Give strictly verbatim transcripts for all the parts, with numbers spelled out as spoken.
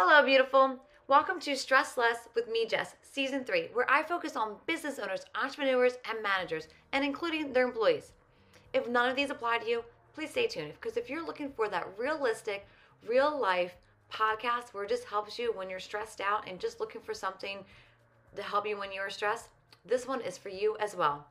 Hello, beautiful. Welcome to Stress Less with me, Jess, Season three, where I focus on business owners, entrepreneurs, and managers, and including their employees. If none of these apply to you, please stay tuned, because if you're looking for that realistic, real-life podcast where it just helps you when you're stressed out and just looking for something to help you when you're stressed, this one is for you as well.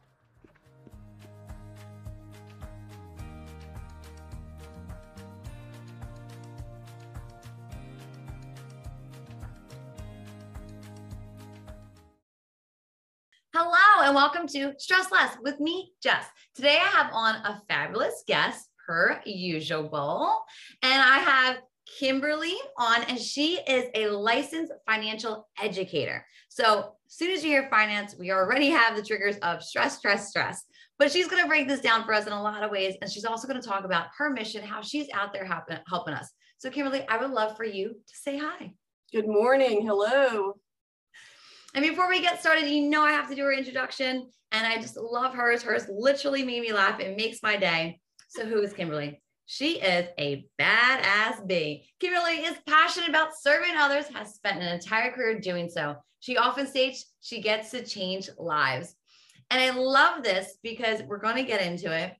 Hello and welcome to Stress Less with me, Jess. Today I have on a fabulous guest per usual, and I have Kimberly on, and she is a licensed financial educator. So as soon as you hear finance, we already have the triggers of stress, stress, stress, but she's going to break this down for us in a lot of ways. And she's also going to talk about her mission, how she's out there helping, helping us. So Kimberly, I would love for you to say hi. Good morning. Hello. And before we get started, you know I have to do her introduction, and I just love hers. Hers literally made me laugh. It makes my day. So who is Kimberly? She is a badass bee. Kimberly is passionate about serving others, has spent an entire career doing so. She often states she gets to change lives. And I love this because we're going to get into it.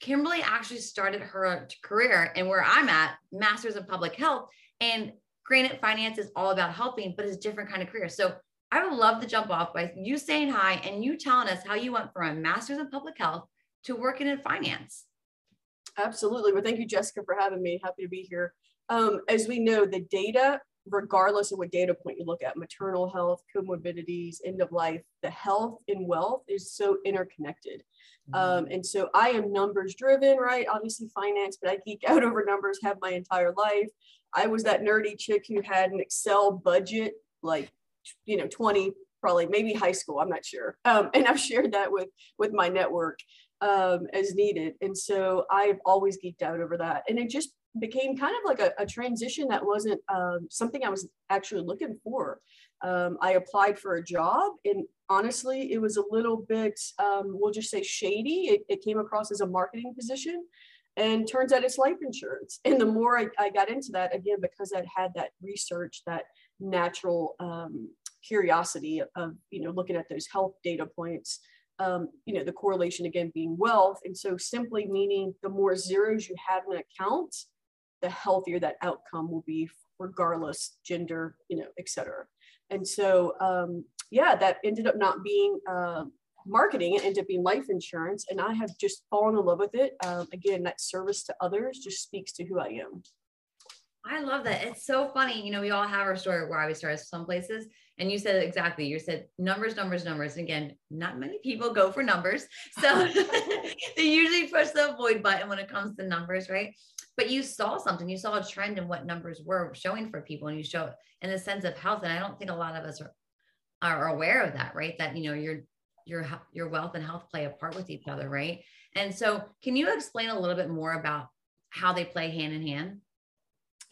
Kimberly actually started her career, and where I'm at, Master's of Public Health, and granted, finance is all about helping, but it's a different kind of career. So I would love to jump off by you saying hi and you telling us how you went from a master's in public health to working in finance. Absolutely. Well, thank you, Jessica, for having me. Happy to be here. Um, as we know, the data, regardless of what data point you look at, maternal health, comorbidities, end of life, the health and wealth is so interconnected. Mm-hmm. Um, and so I am numbers driven, right? Obviously finance, but I geek out over numbers, have my entire life. I was that nerdy chick who had an Excel budget, like, you know, twenty, probably maybe high school, I'm not sure. Um, and I've shared that with, with my network um, as needed. And so I've always geeked out over that. And it just became kind of like a, a transition that wasn't um, something I was actually looking for. Um, I applied for a job, and honestly, it was a little bit, um, we'll just say shady. It, it came across as a marketing position. And turns out it's life insurance. And the more I, I got into that, again, because I had that research, that natural um, curiosity of, of, you know, looking at those health data points, um, you know, the correlation again being wealth. And so simply meaning the more zeros you have in an account, the healthier that outcome will be regardless, gender, you know, et cetera. And so, um, yeah, that ended up not being, uh, marketing. It ended up being life insurance, and I have just fallen in love with it. Um, again, that service to others just speaks to who I am. I love that. It's so funny. You know, we all have our story where we started some places, and you said exactly. You said numbers, numbers, numbers. And again, not many people go for numbers, so they usually push the avoid button when it comes to numbers, right? But you saw something. You saw a trend in what numbers were showing for people, and you showed in the sense of health. And I don't think a lot of us are are aware of that, right? That, you know, you're your, your wealth and health play a part with each other. Right. And so can you explain a little bit more about how they play hand in hand?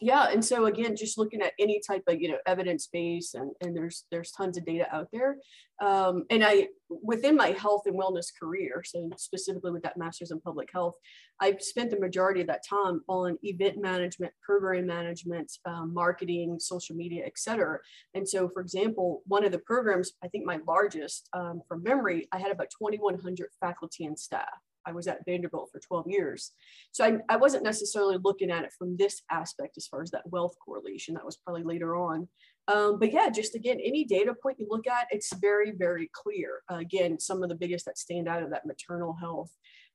Yeah. And so again, just looking at any type of, you know, evidence base, and, and there's, there's tons of data out there. Um, and I, within my health and wellness career, so specifically with that master's in public health, I've spent the majority of that time on event management, program management, um, marketing, social media, et cetera. And so, for example, one of the programs, I think my largest um, from memory, I had about twenty-one hundred faculty and staff. I was at Vanderbilt for twelve years. So I, I wasn't necessarily looking at it from this aspect as far as that wealth correlation. That was probably later on. Um, but yeah, just again, any data point you look at, it's very, very clear. Uh, again, some of the biggest that stand out are that maternal health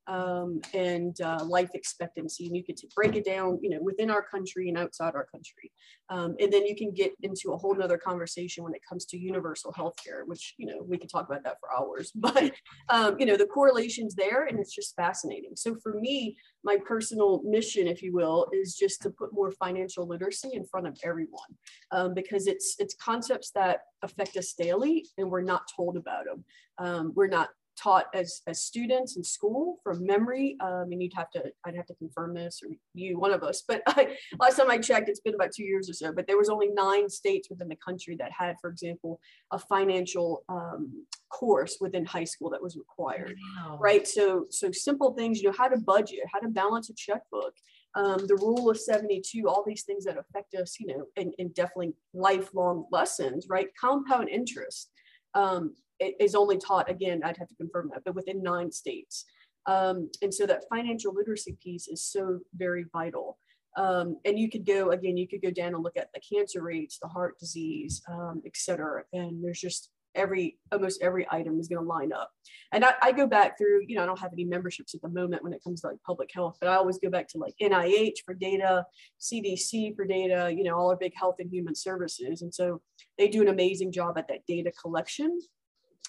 um, and uh, life expectancy. And you could break it down, you know, within our country and outside our country. Um, and then you can get into a whole nother conversation when it comes to universal healthcare, which, you know, we could talk about that for hours, but um, you know, the correlation's there, and it's just fascinating. So for me, my personal mission, if you will, is just to put more financial literacy in front of everyone, um, because it It's, it's concepts that affect us daily, and we're not told about them. Um, we're not taught as, as students in school from memory. Um, and you'd have to, I'd have to confirm this, or you, one of us, but I, last time I checked, it's been about two years or so, but there was only nine states within the country that had, for example, a financial um, course within high school that was required. Wow. Right? So, so simple things, you know, how to budget, how to balance a checkbook, um, the rule of seventy-two, all these things that affect us, you know, and, and definitely lifelong lessons, right? Compound interest um, is only taught, again, I'd have to confirm that, but within nine states. Um, and so that financial literacy piece is so very vital. Um, and you could go, again, you could go down and look at the cancer rates, the heart disease, um, et cetera. And there's just every, almost every item is going to line up. And I, I go back through, you know, I don't have any memberships at the moment when it comes to like public health, but I always go back to like N I H for data, C D C for data, you know, all our big health and human services. And so they do an amazing job at that data collection.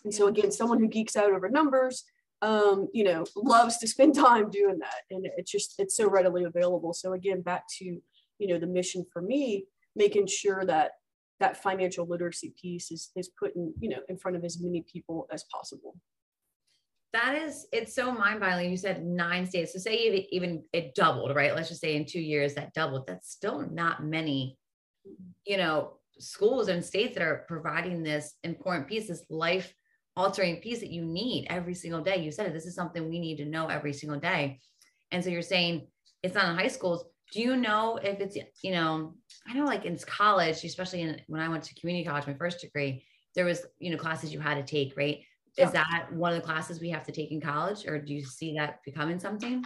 And so again, someone who geeks out over numbers, um, you know, loves to spend time doing that. And it's just, it's so readily available. So again, back to, you know, the mission for me, making sure that that financial literacy piece is, is put in, you know, in front of as many people as possible. That is, it's so mind-boggling. You said nine states. So say it, even it doubled, right? Let's just say in two years that doubled. That's still not many, you know, schools and states that are providing this important piece, this life altering piece that you need every single day. You said it, this is something we need to know every single day. And so you're saying it's not in high schools. Do you know if it's, you know, I know like in college, especially in, when I went to community college, my first degree, there was, you know, classes you had to take, right? Yeah. Is that one of the classes we have to take in college, or do you see that becoming something?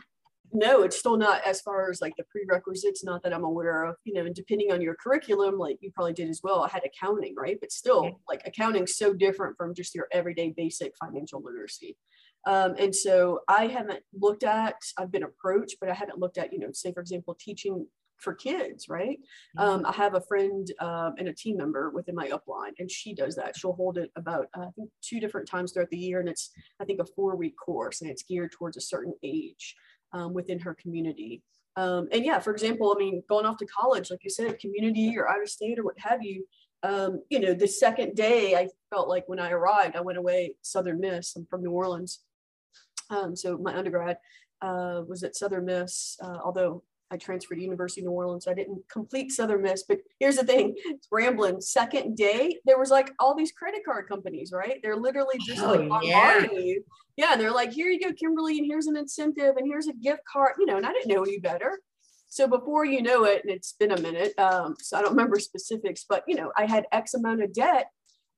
No, it's still not as far as like the prerequisites, not that I'm aware of, you know, and depending on your curriculum, like you probably did as well, I had accounting, right? But still, yeah. like accounting's so different from just your everyday basic financial literacy. Um, and so I haven't looked at, I've been approached, but I haven't looked at, you know, say, for example, teaching for kids, right? Mm-hmm. Um, I have a friend um, and a team member within my upline, and she does that. She'll hold it about, uh, I think, two different times throughout the year. And it's, I think, a four-week course, and it's geared towards a certain age um, within her community. Um, and yeah, for example, I mean, going off to college, like you said, community or out of state or what have you, um, you know, the second day I felt like when I arrived, I went away, Southern Miss, I'm from New Orleans. Um, so my undergrad uh, was at Southern Miss, uh, although I transferred to University of New Orleans. So I didn't complete Southern Miss, but here's the thing, it's rambling. Second day, there was like all these credit card companies, right? They're literally just oh, like on yeah. you. Yeah, they're like, here you go, Kimberly, and here's an incentive, and here's a gift card, you know, and I didn't know any better. So before you know it, and it's been a minute, um, so I don't remember specifics, but you know, I had X amount of debt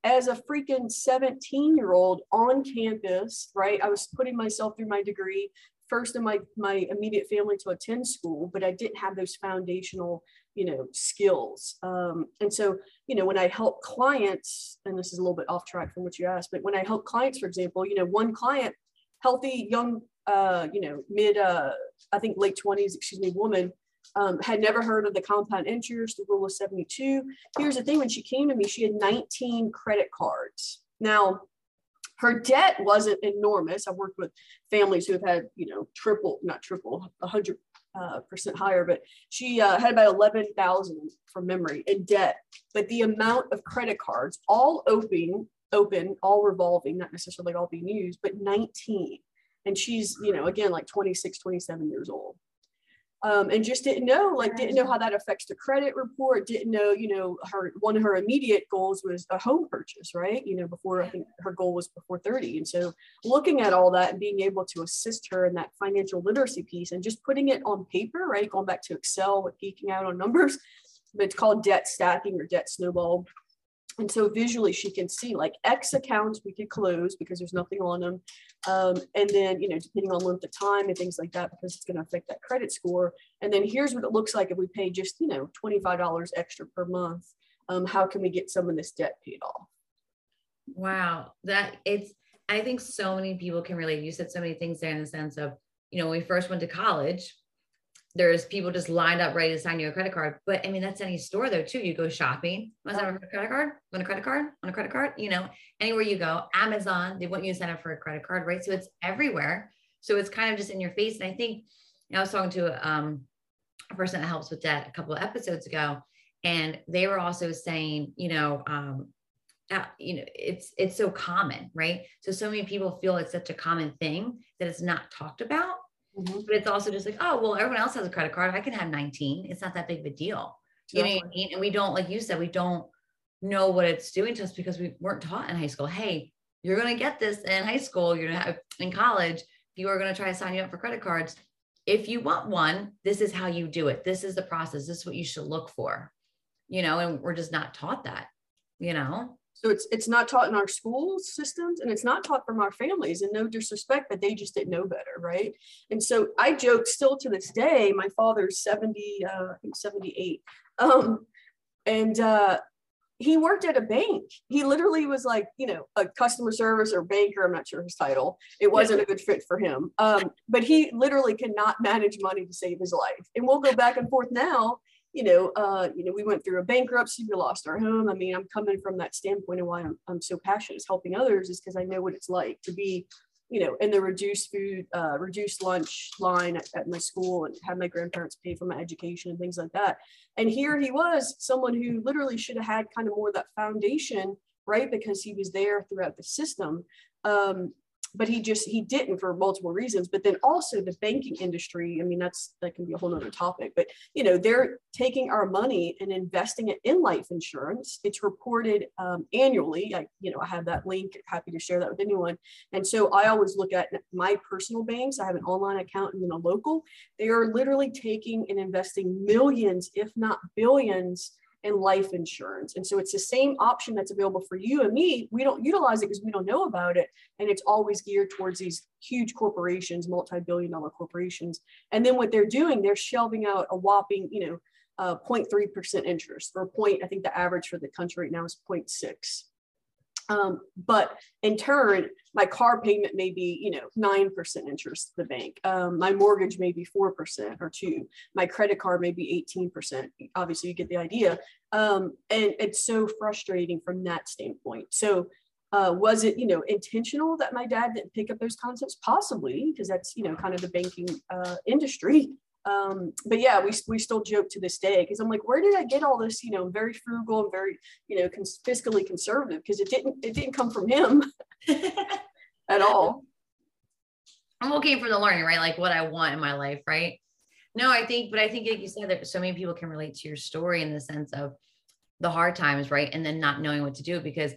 as a freaking seventeen year old on campus, right? I was putting myself through my degree, first in my, my immediate family to attend school, but I didn't have those foundational, you know, skills. Um, and so, you know, when I help clients, and this is a little bit off track from what you asked, but when I help clients, for example, you know, one client, healthy, young, uh, you know, mid, uh, I think late twenties, excuse me, woman, Um, had never heard of the compound interest, the rule of seventy-two. Here's the thing, when she came to me, she had nineteen credit cards. Now, her debt wasn't enormous. I've worked with families who have had, you know, triple, not triple, one hundred percent uh, higher, but she uh, had about eleven thousand from memory in debt. But the amount of credit cards, all open, open, all revolving, not necessarily all being used, but nineteen. And she's, you know, again, like twenty-six, twenty-seven years old. Um, and just didn't know, like, didn't know how that affects the credit report, didn't know, you know, her, one of her immediate goals was a home purchase, right? You know, before, I think her goal was before thirty. And so looking at all that and being able to assist her in that financial literacy piece and just putting it on paper, right? Going back to Excel with geeking out on numbers, but it's called debt stacking or debt snowball. And so visually she can see like X accounts we could close because there's nothing on them. Um, and then, you know, depending on length of time and things like that, because it's going to affect that credit score. And then here's what it looks like if we pay just, you know, twenty-five dollars extra per month. Um, how can we get some of this debt paid off? Wow. That it's, I think so many people can relate. You said so many things there in the sense of, you know, when we first went to college, there's people just lined up ready to sign you a credit card. But I mean, that's any store though too. You go shopping, want to sign up for a credit card? Want a credit card? Want a credit card? You know, anywhere you go, Amazon, they want you to sign up for a credit card, right? So it's everywhere. So it's kind of just in your face. And I think, you know, I was talking to um, a person that helps with that a couple of episodes ago, and they were also saying, you know, um, uh, you know, it's it's so common, right? So so many people feel it's such a common thing that it's not talked about. Mm-hmm. But it's also just like, oh, well, everyone else has a credit card. I can have nineteen. It's not that big of a deal. You know what I mean? And we don't, like you said, we don't know what it's doing to us because we weren't taught in high school. Hey, you're going to get this in high school. You're going to have in college. People are going to try to sign you up for credit cards. if you want one, this is how you do it. This is the process. This is what you should look for, you know, and we're just not taught that, you know? So it's, it's not taught in our school systems, and it's not taught from our families, and no disrespect, but they just didn't know better. Right. And so I joke still to this day, my father's seventy, uh, I think seventy-eight. Um, and, uh, he worked at a bank. He literally was like, you know, a customer service or banker. I'm not sure his title. It wasn't a good fit for him. Um, but he literally could not manage money to save his life. And we'll go back and forth now. You know, uh, you know, we went through a bankruptcy. We lost our home. I mean, I'm coming from that standpoint of why I'm, I'm so passionate is helping others, is because I know what it's like to be, you know, in the reduced food, uh, reduced lunch line at, at my school, and had my grandparents pay for my education and things like that. And here he was, someone who literally should have had kind of more of that foundation, right? Because he was there throughout the system. Um, but he just, he didn't, for multiple reasons. But then also the banking industry, I mean, that's, that can be a whole nother topic, but you know, they're taking our money and investing it in life insurance. It's reported um, annually. I, you know, I have that link, happy to share that with anyone. And so I always look at my personal banks. I have an online account and then a local. They are literally taking and investing millions, if not billions, and life insurance. And so it's the same option that's available for you and me. We don't utilize it because we don't know about it. And it's always geared towards these huge corporations, multi-billion dollar corporations. And then what they're doing, they're shelving out a whopping, you know, uh, zero point three percent interest, or point, I think the average for the country right now is zero point six. Um, but in turn, my car payment may be, you know, nine percent interest to the bank. Um, my mortgage may be four percent or two. My credit card may be eighteen percent. Obviously, you get the idea. Um, and it's so frustrating from that standpoint. So uh, was it, you know, intentional that my dad didn't pick up those concepts? Possibly, because that's, you know, kind of the banking uh, industry. Um, but yeah, we, we still joke to this day, because I'm like, where did I get all this, you know, very frugal and very, you know, cons- fiscally conservative, because it didn't, it didn't come from him at all. I'm okay for the learning, right? Like what I want in my life, right? No, I think, but I think like you said, that so many people can relate to your story in the sense of the hard times, right? And then not knowing what to do, because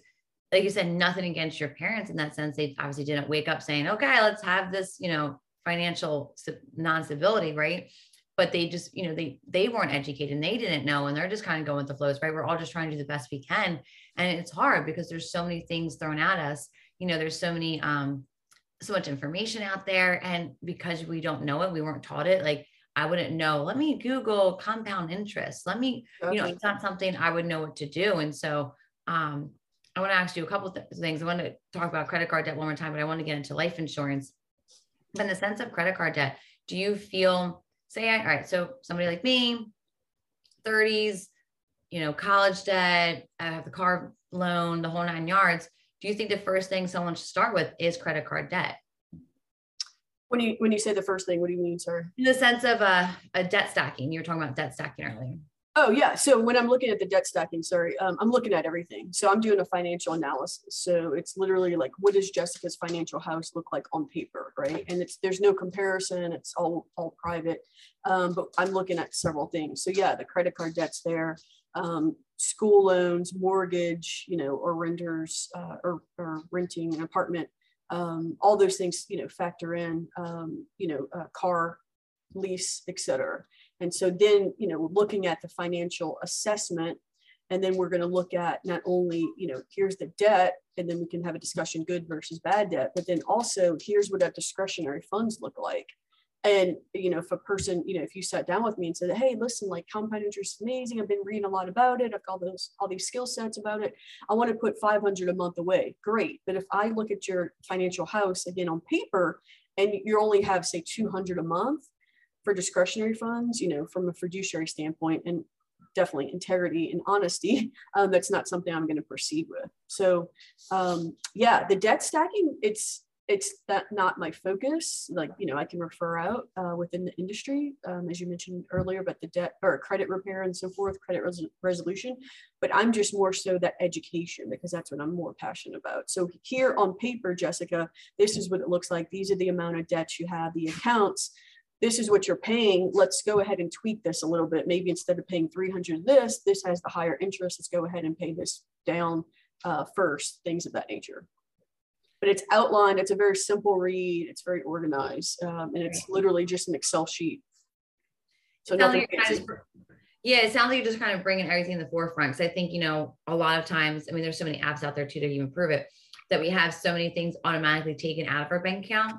like you said, nothing against your parents in that sense. They obviously didn't wake up saying, okay, let's have this, you know, financial non-civility, right? But they just, you know, they they weren't educated and they didn't know, and they're just kind of going with the flows, right? We're all just trying to do the best we can, and it's hard because there's so many things thrown at us. You know, there's so many, um, so much information out there, and because we don't know it, we weren't taught it. Like I wouldn't know. Let me Google compound interest. Let me, okay. You know, it's not something I would know what to do. And so, um, I want to ask you a couple th- things. I want to talk about credit card debt one more time, but I want to get into life insurance. In the sense of credit card debt, do you feel, say, all right, so somebody like me, thirties, you know, college debt, I have the car loan, the whole nine yards. Do you think the first thing someone should start with is credit card debt? When you when you say the first thing, what do you mean, sir? In the sense of a, a debt stacking. You were talking about debt stacking earlier. Oh, yeah. So when I'm looking at the debt stacking, sorry, um, I'm looking at everything. So I'm doing a financial analysis. So it's literally like, what does Jessica's financial house look like on paper, right? And it's there's no comparison. It's all, all private. Um, but I'm looking at several things. So yeah, the credit card debt's there, um, school loans, mortgage, you know, or renters uh, or, or renting an apartment. Um, all those things, you know, factor in, um, you know, uh, car lease, et cetera. And so then, you know, we're looking at the financial assessment, and then we're going to look at not only, you know, here's the debt, and then we can have a discussion, good versus bad debt, but then also here's what our discretionary funds look like. And, you know, if a person, you know, if you sat down with me and said, hey, listen, like compound interest is amazing. I've been reading a lot about it. I've got all those, all these skill sets about it. I want to put five hundred dollars a month away. Great. But if I look at your financial house again on paper, and you only have say two hundred dollars a month, for discretionary funds, you know, from a fiduciary standpoint, and definitely integrity and honesty, um, that's not something I'm going to proceed with. So, um, yeah, the debt stacking, it's, it's that not my focus. Like, you know, I can refer out uh, within the industry, um, as you mentioned earlier, but the debt or credit repair and so forth, credit res- resolution, but I'm just more so that education, because that's what I'm more passionate about. So here on paper, Jessica, this is what it looks like. These are the amount of debts you have, the accounts. This is what you're paying. Let's go ahead and tweak this a little bit. Maybe instead of paying three hundred this, this has the higher interest. Let's go ahead and pay this down uh, first, things of that nature. but it's outlined. It's a very simple read. It's very organized. Um, and it's literally just an Excel sheet. So nothing fancy. Yeah, it sounds like you're just kind of bringing everything to the forefront. Because I think, you know, a lot of times, I mean, there's so many apps out there too to even prove it, that we have so many things automatically taken out of our bank account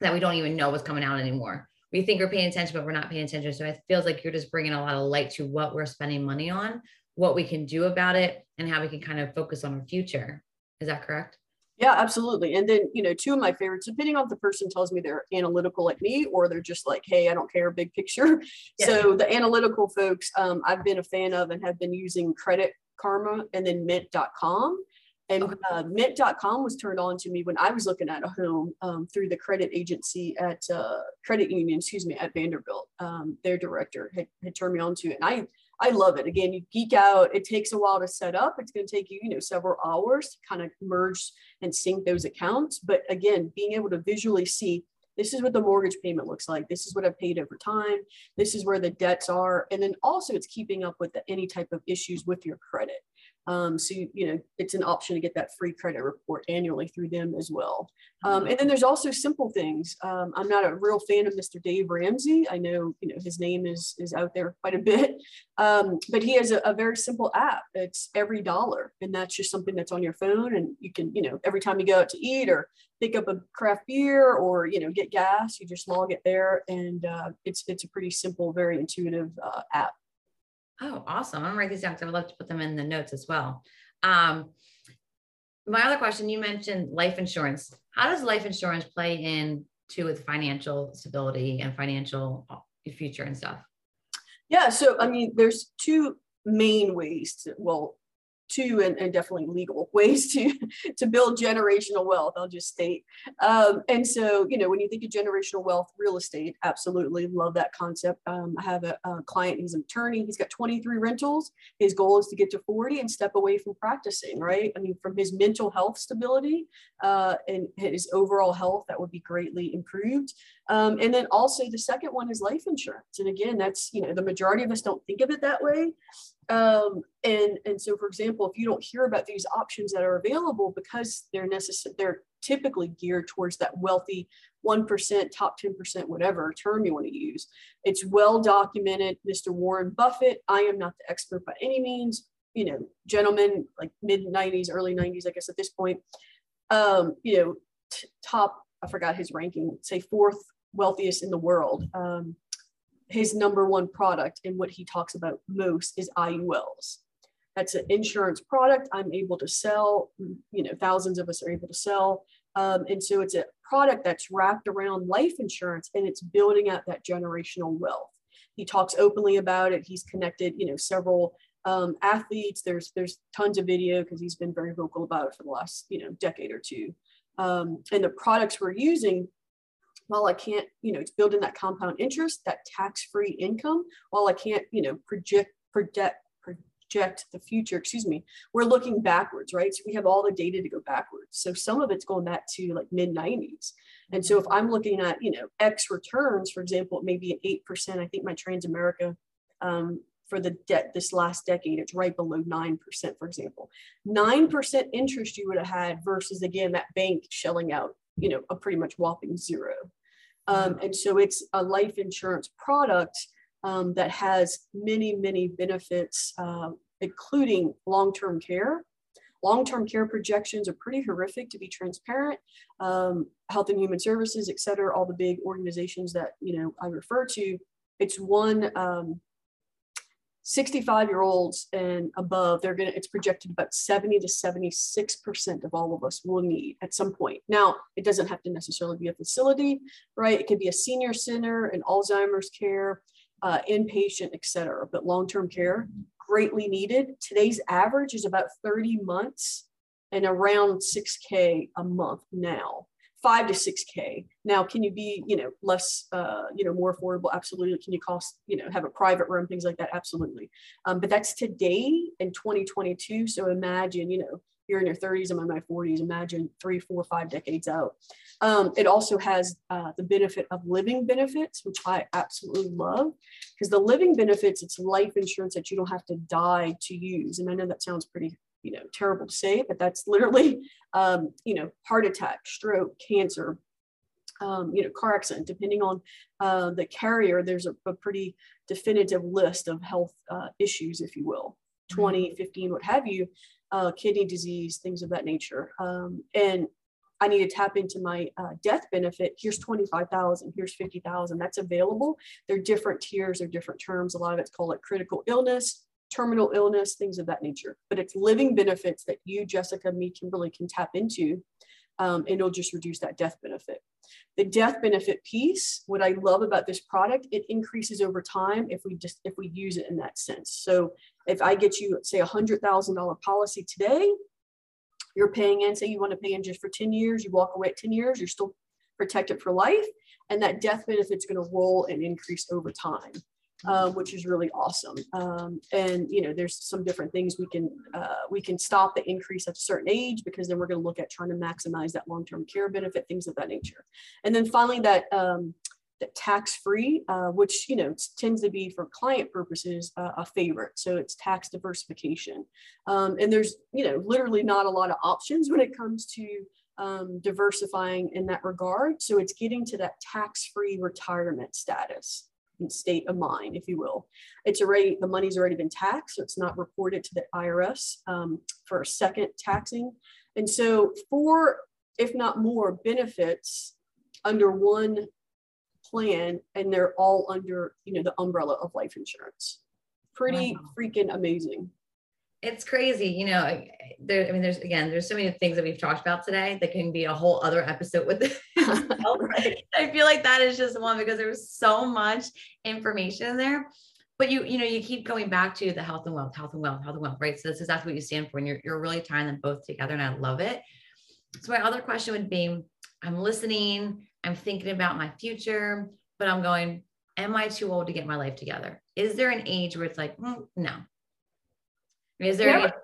that we don't even know what's coming out anymore. We think we're paying attention, but we're not paying attention. So it feels like you're just bringing a lot of light to what we're spending money on, what we can do about it, and how we can kind of focus on our future. Is that correct? Yeah, absolutely. And then, you know, two of my favorites, depending on if the person tells me they're analytical like me, or they're just like, hey, I don't care, big picture. Yes. So the analytical folks, um, I've been a fan of and have been using Credit Karma and then mint dot com. And okay. uh, mint dot com was turned on to me when I was looking at a home um, through the credit agency at uh, credit union, excuse me, at Vanderbilt. Um, their director had, had turned me on to it. And I, I love it. Again, you geek out. It takes a while to set up. It's going to take you, you know, several hours to kind of merge and sync those accounts. But again, being able to visually see, this is what the mortgage payment looks like. This is what I've paid over time. This is where the debts are. And then also it's keeping up with the, any type of issues with your credit. Um, so, you, you know, it's an option to get that free credit report annually through them as well. Um, and then there's also simple things. Um, I'm not a real fan of Mister Dave Ramsey. I know, you know, his name is, is out there quite a bit, um, but he has a, a very simple app. It's Every Dollar. And that's just something that's on your phone. And you can, you know, every time you go out to eat or pick up a craft beer or, you know, get gas, you just log it there. And uh, it's, it's a pretty simple, very intuitive uh, app. Oh, awesome. I'm gonna write these down because I would love to put them in the notes as well. Um, my other question, you mentioned life insurance. How does life insurance play in to with financial stability and financial future and stuff? Yeah, so I mean, there's two main ways to, well, two and, and definitely legal ways to, to build generational wealth, I'll just state. Um, and so, you know, when you think of generational wealth, real estate, absolutely love that concept. Um, I have a, a client, he's an attorney, he's got twenty-three rentals. His goal is to get to forty and step away from practicing, right? I mean, from his mental health stability uh, and his overall health, that would be greatly improved. Um, and then also the second one is life insurance. And again, that's, you know, the majority of us don't think of it that way. Um, and, and so, for example, if you don't hear about these options that are available because they're necessary, they're typically geared towards that wealthy one percent, top ten percent, whatever term you want to use. It's well documented. Mister Warren Buffett, I am not the expert by any means, you know, gentlemen, like mid nineties, early nineties, I guess at this point, um, you know, t- top, I forgot his ranking, say fourth wealthiest in the world. Um, his number one product and what he talks about most is I U Ls. That's an insurance product I'm able to sell, you know, thousands of us are able to sell. Um, and so it's a product that's wrapped around life insurance and it's building out that generational wealth. He talks openly about it. He's connected, you know, several um, athletes. There's, there's tons of video because he's been very vocal about it for the last, you know, decade or two. Um, and the products we're using, while I can't, you know, it's building that compound interest, that tax-free income, while I can't, you know, project, project, project the future, excuse me, we're looking backwards, right? So we have all the data to go backwards. So some of it's going back to like mid nineties. And so if I'm looking at, you know, X returns, for example, it may be an eight percent, I think my Transamerica, um, for the debt this last decade, it's right below nine percent, for example. nine percent interest you would have had versus, again, that bank shelling out, you know, a pretty much whopping zero. Um, and so it's a life insurance product um, that has many, many benefits, uh, including long-term care. Long-term care projections are pretty horrific, to be transparent. Um, Health and Human Services, et cetera, all the big organizations that, you know, I refer to. It's one, um, sixty-five year olds and above, they're going to, it's projected about seventy to seventy-six percent of all of us will need at some point. Now, it doesn't have to necessarily be a facility, right? It could be a senior center, an Alzheimer's care, uh, inpatient, et cetera. But long-term care, greatly needed. Today's average is about thirty months and around six K a month now. Five to six K. Now, can you be, you know, less, uh, you know, more affordable? Absolutely. Can you cost, you know, have a private room, things like that? Absolutely. Um, but that's today in twenty twenty-two. So imagine, you know, you're in your thirties, I'm in my forties. Imagine three, four, five decades out. Um, it also has uh, the benefit of living benefits, which I absolutely love, because the living benefits, it's life insurance that you don't have to die to use. And I know that sounds pretty you know, terrible to say, but that's literally, um, you know, heart attack, stroke, cancer, um, you know, car accident, depending on uh, the carrier, there's a, a pretty definitive list of health uh, issues, if you will, twenty, fifteen, what have you, uh, kidney disease, things of that nature. Um, and I need to tap into my uh, death benefit. Here's twenty-five thousand, here's fifty thousand, that's available. They're different tiers, they're different terms. A lot of it's called like critical illness, terminal illness, things of that nature, but it's living benefits that you, Jessica, me, Kimberly can tap into, um, and it'll just reduce that death benefit. The death benefit piece, what I love about this product, it increases over time if we just, if we use it in that sense. So if I get you, say, a one hundred thousand dollars policy today, you're paying in, say you want to pay in just for ten years, you walk away at ten years, you're still protected for life. And that death benefit's going to roll and increase over time, uh, which is really awesome. Um, and, you know, there's some different things we can, uh, we can stop the increase at a certain age, because then we're going to look at trying to maximize that long-term care benefit, things of that nature. And then finally that, um, that tax-free, uh, which, you know, tends to be for client purposes, uh, a favorite. So it's tax diversification. Um, and there's, you know, literally not a lot of options when it comes to um, diversifying in that regard. So it's getting to that tax-free retirement status and state of mind, if you will. It's already, the money's already been taxed, so it's not reported to the I R S um, for a second taxing. And so four, if not more, benefits under one plan, and they're all under, you know, the umbrella of life insurance. Pretty wow. Freaking amazing. It's crazy. You know, there, I mean, there's, again, there's so many things that we've talked about today that can be a whole other episode with this. Right. I feel like that is just one, because there was so much information in there, but you, you know, you keep going back to the health and wealth, health and wealth, health and wealth, right? So that's exactly what you stand for. And you're, you're really tying them both together, and I love it. So my other question would be, I'm listening, I'm thinking about my future, but I'm going, am I too old to get my life together? Is there an age where it's like, mm, no? Is there? Never, an age?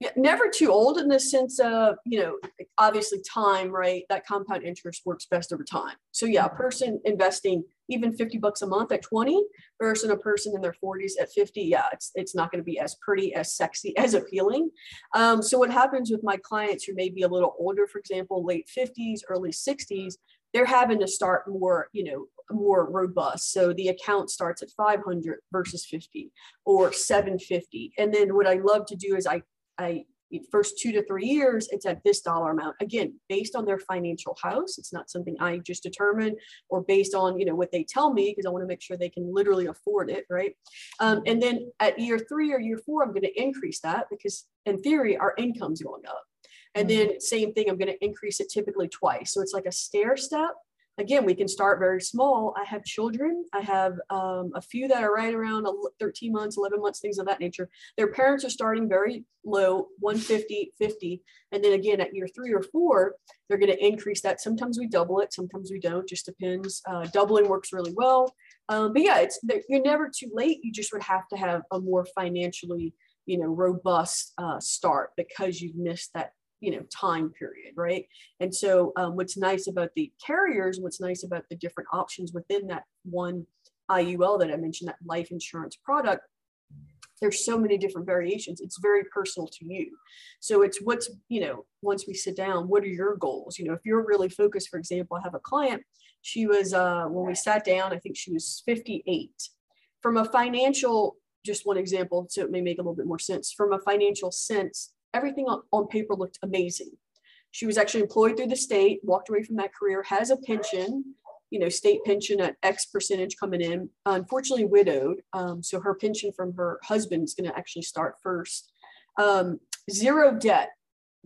Yeah. Never too old in the sense of, you know, obviously time, right? That compound interest works best over time. So yeah, a person investing even fifty bucks a month at twenty versus a person in their forties at fifty. Yeah. It's, it's not going to be as pretty, as sexy, as appealing. Um, so what happens with my clients who may be a little older, for example, late fifties, early sixties, they're having to start more, you know, more robust. So the account starts at five hundred versus fifty or seven fifty. And then what I love to do is I, I, first two to three years, it's at this dollar amount. Again, based on their financial house, it's not something I just determine or based on, you know, what they tell me, because I want to make sure they can literally afford it, right? Um, and then at year three or year four, I'm going to increase that, because in theory, our income's going up. And mm-hmm. then same thing, I'm going to increase it typically twice. So it's like a stair step. Again, we can start very small. I have children. I have um, a few that are right around thirteen months, eleven months, things of that nature. Their parents are starting very low, one fifty, fifty. And then again, at year three or four, they're going to increase that. Sometimes we double it. Sometimes we don't. Just depends. Uh, doubling works really well. Um, but yeah, it's, you're never too late. You just would have to have a more financially, you know, robust uh, start, because you've missed that, you know, time period, right? And so um, what's nice about the carriers, what's nice about the different options within that one I U L that I mentioned, that life insurance product, there's so many different variations. It's very personal to you. So it's what's, you know, once we sit down, what are your goals? You know, if you're really focused, for example, I have a client, she was, uh, when we sat down, I think she was fifty-eight. From a financial, just one example, so it may make a little bit more sense. From a financial sense, everything on, on paper looked amazing. She was actually employed through the state, walked away from that career, has a pension, you know, state pension at X percentage coming in, unfortunately widowed. Um, so her pension from her husband is going to actually start first. Um, zero debt,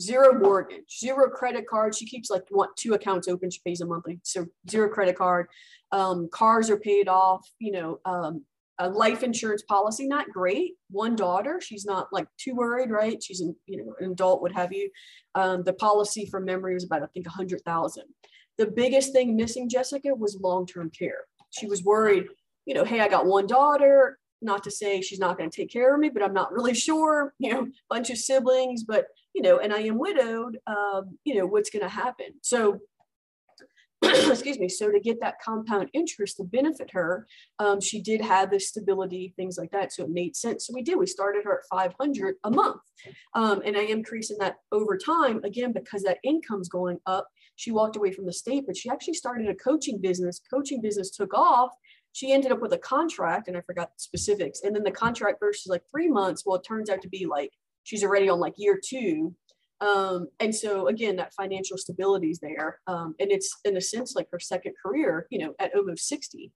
zero mortgage, zero credit card. She keeps like one, two accounts open. She pays a monthly, so zero credit card. Um, cars are paid off, you know, um, a life insurance policy, not great. One daughter, she's not like too worried, right? She's an, you know, an adult, what have you. Um, the policy from memory was about, I think, one hundred thousand. The biggest thing missing, Jessica, was long-term care. She was worried, you know, hey, I got one daughter, not to say she's not going to take care of me, but I'm not really sure, you know, bunch of siblings, but, you know, and I am widowed, um, you know, what's going to happen? So excuse me. So to get that compound interest to benefit her, um, she did have the stability, things like that. So it made sense. So we did, we started her at five hundred a month. Um, and I am increasing that over time again, because that income's going up. She walked away from the state, but she actually started a coaching business. Coaching business took off. She ended up with a contract, and I forgot the specifics. And then the contract versus like three months, well, it turns out to be like, she's already on like year two. Um, and so again, that financial stability is there. Um, and it's in a sense, like her second career, you know, at over sixty.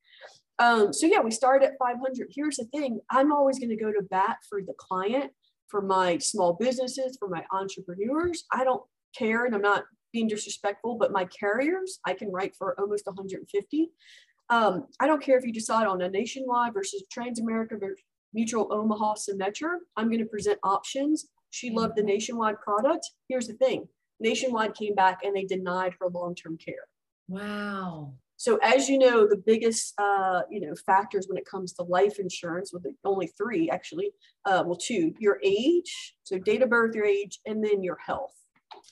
Um, so yeah, we started at five hundred. Here's the thing. I'm always going to go to bat for the client, for my small businesses, for my entrepreneurs. I don't care. And I'm not being disrespectful, but my carriers, I can write for almost one hundred fifty. Um, I don't care if you decide on a Nationwide versus Transamerica versus Mutual Omaha, Symetra. I'm going to present options. She loved the Nationwide product. Here's the thing. Nationwide came back and they denied her long-term care. Wow. So as you know, the biggest, uh, you know, factors when it comes to life insurance, with only three actually, uh, well, two, your age, so date of birth, your age, and then your health.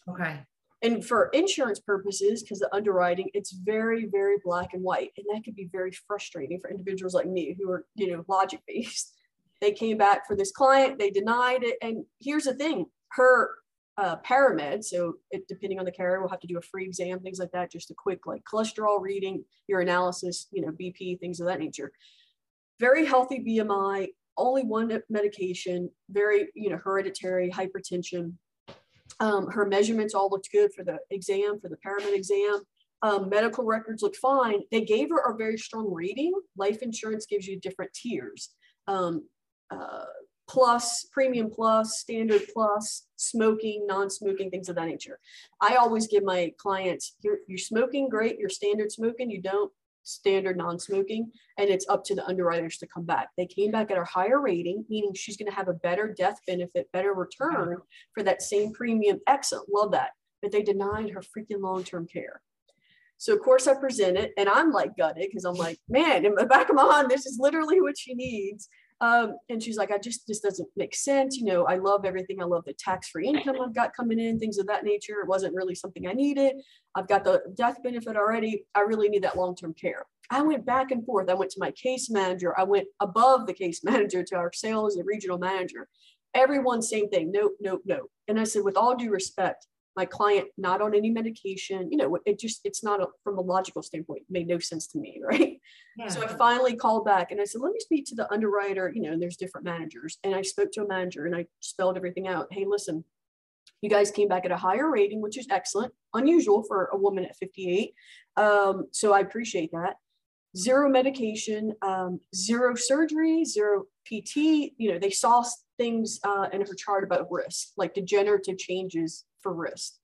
Okay. And for insurance purposes, because the underwriting, it's very, very black and white. And that could be very frustrating for individuals like me who are, you know, logic-based. They came back for this client, they denied it. And here's the thing, her uh, paramed, so it, depending on the carrier, we'll have to do a free exam, things like that, just a quick like cholesterol reading, your analysis, you know, B P, things of that nature. Very healthy B M I, only one medication, very, you know, hereditary hypertension. Um, her measurements all looked good for the exam, for the paramed exam. Um, medical records looked fine. They gave her a very strong rating. Life insurance gives you different tiers. Um, uh, plus, premium plus, standard plus, smoking, non-smoking, things of that nature. I always give my clients, you're, you're smoking, great, you're standard smoking, you don't, standard non-smoking, and it's up to the underwriters to come back. They came back at a higher rating, meaning she's going to have a better death benefit, better return for that same premium. Excellent. Love that. But they denied her freaking long-term care. So of course I present it and I'm like gutted because I'm like, man, in the back of my mind, this is literally what she needs. Um, and she's like, I just, this doesn't make sense. You know, I love everything. I love the tax-free income I've got coming in, things of that nature. It wasn't really something I needed. I've got the death benefit already. I really need that long-term care. I went back and forth. I went to my case manager. I went above the case manager to our sales and regional manager. Everyone, same thing. Nope, nope, nope. And I said, with all due respect, my client, not on any medication, you know, it just, it's not a, from a logical standpoint, it made no sense to me, right? Yeah. So I finally called back and I said, let me speak to the underwriter, you know, and there's different managers. And I spoke to a manager and I spelled everything out. Hey, listen, you guys came back at a higher rating, which is excellent, unusual for a woman at fifty-eight. Um, so I appreciate that. Zero medication, um, zero surgery, zero P T, you know, they saw things uh, in her chart about risk, like degenerative changes for risk.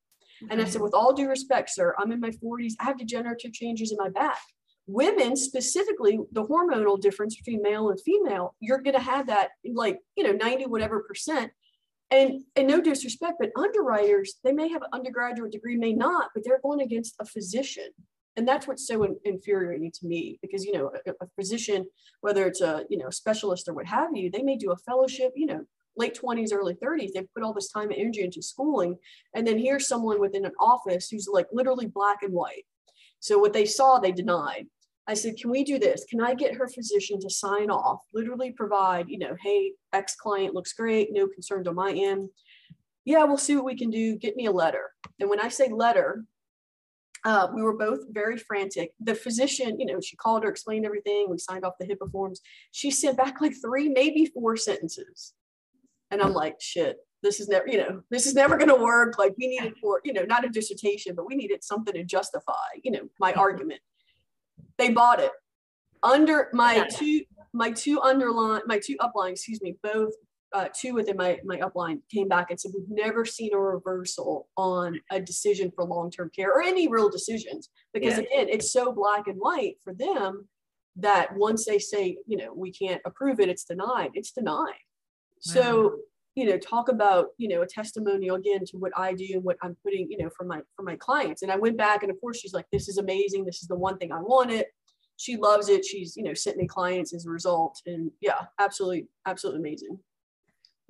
Okay. And I said, with all due respect, sir, I'm in my forties. I have degenerative changes in my back. Women, specifically, the hormonal difference between male and female, you're going to have that like, you know, ninety whatever percent. And, and no disrespect, but underwriters, they may have an undergraduate degree, may not, but they're going against a physician. And that's what's so in, infuriating to me, because, you know, a, a physician, whether it's a, you know, specialist or what have you, they may do a fellowship, you know, late twenties, early thirties. They've put all this time and energy into schooling. And then here's someone within an office who's like literally black and white. So what they saw, they denied. I said, can we do this? Can I get her physician to sign off, literally provide, you know, hey, ex client looks great. No concerns on my end. Yeah, we'll see what we can do. Get me a letter. And when I say letter, Uh, we were both very frantic. The physician, you know, she called her, explained everything. We signed off the HIPAA forms. She sent back like three, maybe four sentences. And I'm like, shit, this is never, you know, this is never going to work. Like we needed for, you know, not a dissertation, but we needed something to justify, you know, my argument. They bought it. Under my two, my two underline, my two upline, excuse me, both Uh, two within my, my upline came back and said, we've never seen a reversal on a decision for long-term care or any real decisions, because yeah. Again, it's so black and white for them that once they say, you know, we can't approve it, it's denied, it's denied. Wow. So, you know, talk about, you know, a testimonial again to what I do and what I'm putting, you know, for my, for my clients. And I went back and of course, she's like, this is amazing. This is the one thing I wanted. She loves it. She's, you know, sent me clients as a result. And yeah, absolutely, absolutely amazing.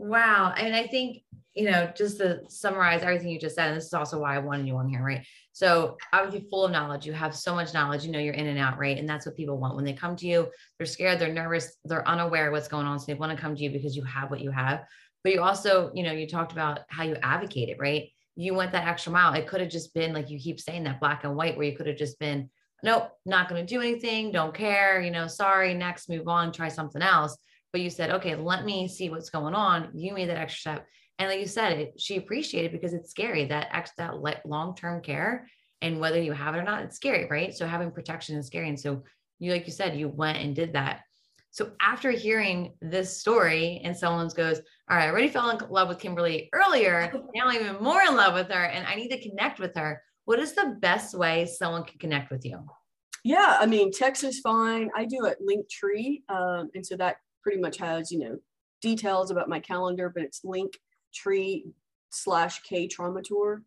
Wow. I mean, I think, you know, just to summarize everything you just said, and this is also why I wanted you on here, right? So obviously full of knowledge, you have so much knowledge, you know, you're in and out, right? And that's what people want. When they come to you, they're scared, they're nervous, they're unaware of what's going on. So they want to come to you because you have what you have, but you also, you know, you talked about how you advocate it, right? You went that extra mile. It could have just been like, you keep saying that black and white, where you could have just been, nope, not going to do anything. Don't care. You know, sorry, next, move on, try something else. But you said, okay, let me see what's going on. You made that extra step. And like you said, it, she appreciated it because it's scary, that ex, that long-term care, and whether you have it or not, it's scary, right? So having protection is scary. And so you, like you said, you went and did that. So after hearing this story and someone goes, all right, I already fell in love with Kimberly earlier, now I'm even more in love with her and I need to connect with her. What is the best way someone can connect with you? Yeah. I mean, text is fine. I do it Linktree. Um, and so that pretty much has, you know, details about my calendar, but it's Linktree slash K Tromatore.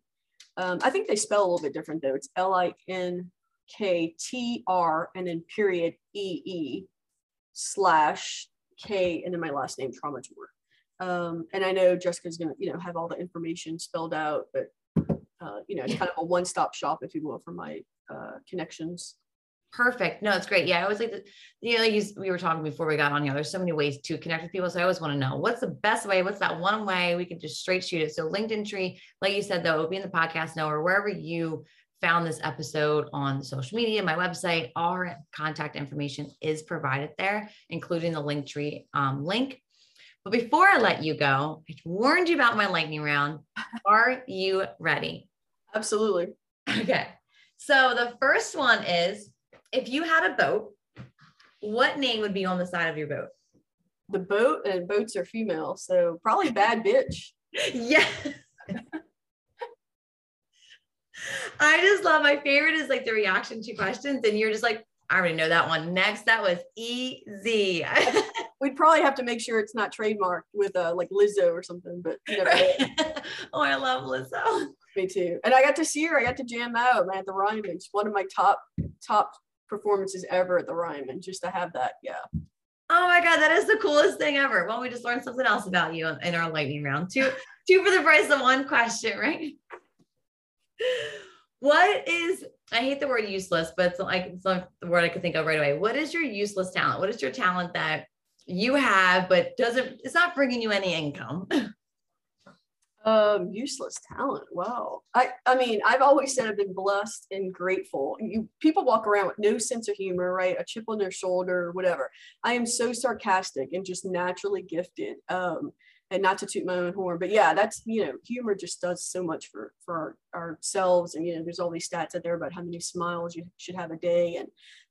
Um, I think they spell a little bit different though. It's L I N K T R and then period E E slash K and then my last name Tromatore. Um, and I know Jessica's going to, you know, have all the information spelled out, but Uh, you know, it's kind of a one-stop shop, if you will, for my uh, connections. Perfect. No, it's great. Yeah. I always like to, you know, you, we were talking before we got on, you know, there's so many ways to connect with people. So I always want to know what's the best way. What's that one way we can just straight shoot it. So LinkedIn tree, like you said, though, it'll be in the podcast now or wherever you found this episode on social media, my website, our contact information is provided there, including the link tree um, link. But before I let you go, I warned you about my lightning round. Are you ready? Absolutely. Okay. So the first one is, if you had a boat, what name would be on the side of your boat? The boat, and boats are female, so probably Bad Bitch. Yeah. I just love, my favorite is like the reaction to questions and you're just like, I already know that one. Next, that was easy. We'd probably have to make sure it's not trademarked with uh, like Lizzo or something, but you know. Right. Oh, I love Lizzo. Me too. And I got to see her. I got to jam out. And I had the Ryman. It's one of my top, top performances ever at the Ryman, just to have that. Yeah. Oh my God. That is the coolest thing ever. Well, we just learned something else about you in our lightning round. Two, two for the price of one question, right? What is, I hate the word useless, but it's like, it's like the word I could think of right away. What is your useless talent? What is your talent that you have, but doesn't, it's not bringing you any income? Um, useless talent. Wow. I, I mean, I've always said I've been blessed and grateful. You, people walk around with no sense of humor, right? A chip on their shoulder, whatever. I am so sarcastic and just naturally gifted. Um, and not to toot my own horn, but yeah, that's, you know, humor just does so much for, for our, ourselves. And, you know, there's all these stats out there about how many smiles you should have a day. And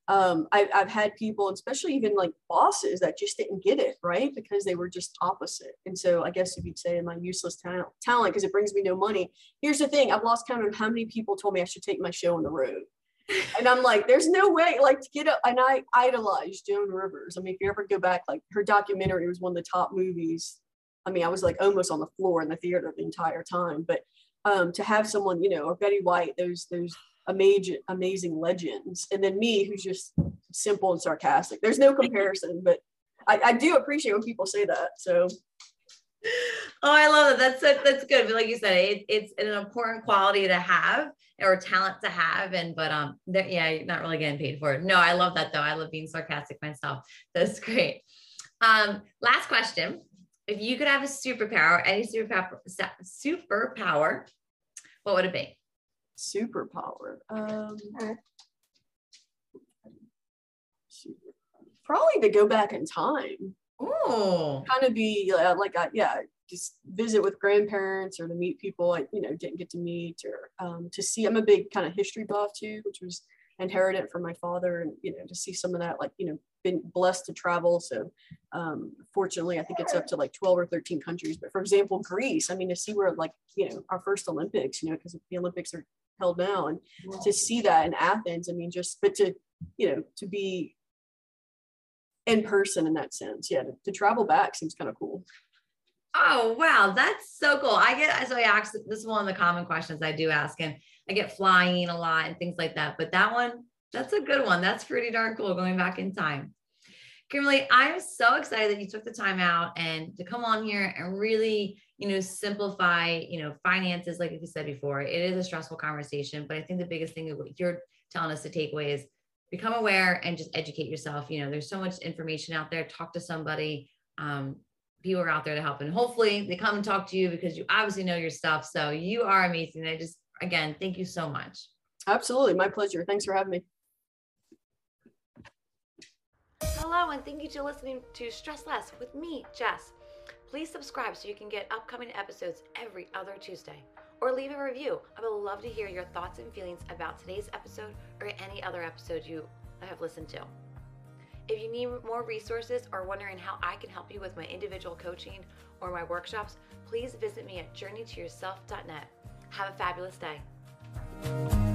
um, I, I've had people, especially even like bosses, that just didn't get it, right? Because they were just opposite. And so I guess if you'd say my useless talent, talent, because it brings me no money. Here's the thing. I've lost count on how many people told me I should take my show on the road. And I'm like, there's no way, like, to get up. And I idolize Joan Rivers. I mean, if you ever go back, like her documentary was one of the top movies. I mean, I was like almost on the floor in the theater the entire time, but um, to have someone, you know, or Betty White, those, those amazing, amazing legends. And then me, who's just simple and sarcastic, there's no comparison, but I, I do appreciate when people say that. So. Oh, I love that. That's, so, that's good. But like you said, it, it's an important quality to have or talent to have. And, but um, that, yeah, you're not really getting paid for it. No, I love that though. I love being sarcastic myself. That's great. Um, last question. If you could have a superpower, any superpower, superpower, what would it be? Superpower. Um, probably to go back in time. Oh, kind of be uh, like, I, yeah, just visit with grandparents or to meet people I, you know, didn't get to meet, or um, to see. I'm a big kind of history buff too, which was inherited from my father, and you know, to see some of that, like, you know, been blessed to travel. So um, fortunately, I think it's up to like twelve or thirteen countries. But for example, Greece, I mean, to see where, like, you know, our first Olympics, you know, because the Olympics are held now, and wow, to see that in Athens, I mean, just, but to, you know, to be in person in that sense. Yeah. To, to travel back seems kind of cool. Oh, wow. That's so cool. I get, so I asked, this is one of the common questions I do ask, and I get flying a lot and things like that. But that one, that's a good one. That's pretty darn cool, going back in time. Kimberly, I'm so excited that you took the time out and to come on here and really, you know, simplify, you know, finances. Like you said before, it is a stressful conversation, but I think the biggest thing that you're telling us to take away is become aware and just educate yourself. You know, there's so much information out there. Talk to somebody. Um, people are out there to help, and hopefully they come and talk to you because you obviously know your stuff. So you are amazing. And I just, again, thank you so much. Absolutely. My pleasure. Thanks for having me. Hello, and thank you for listening to Stress Less with me, Jess. Please subscribe so you can get upcoming episodes every other Tuesday, or leave a review. I would love to hear your thoughts and feelings about today's episode or any other episode you have listened to. If you need more resources or wondering how I can help you with my individual coaching or my workshops, please visit me at journey to yourself dot net. Have a fabulous day.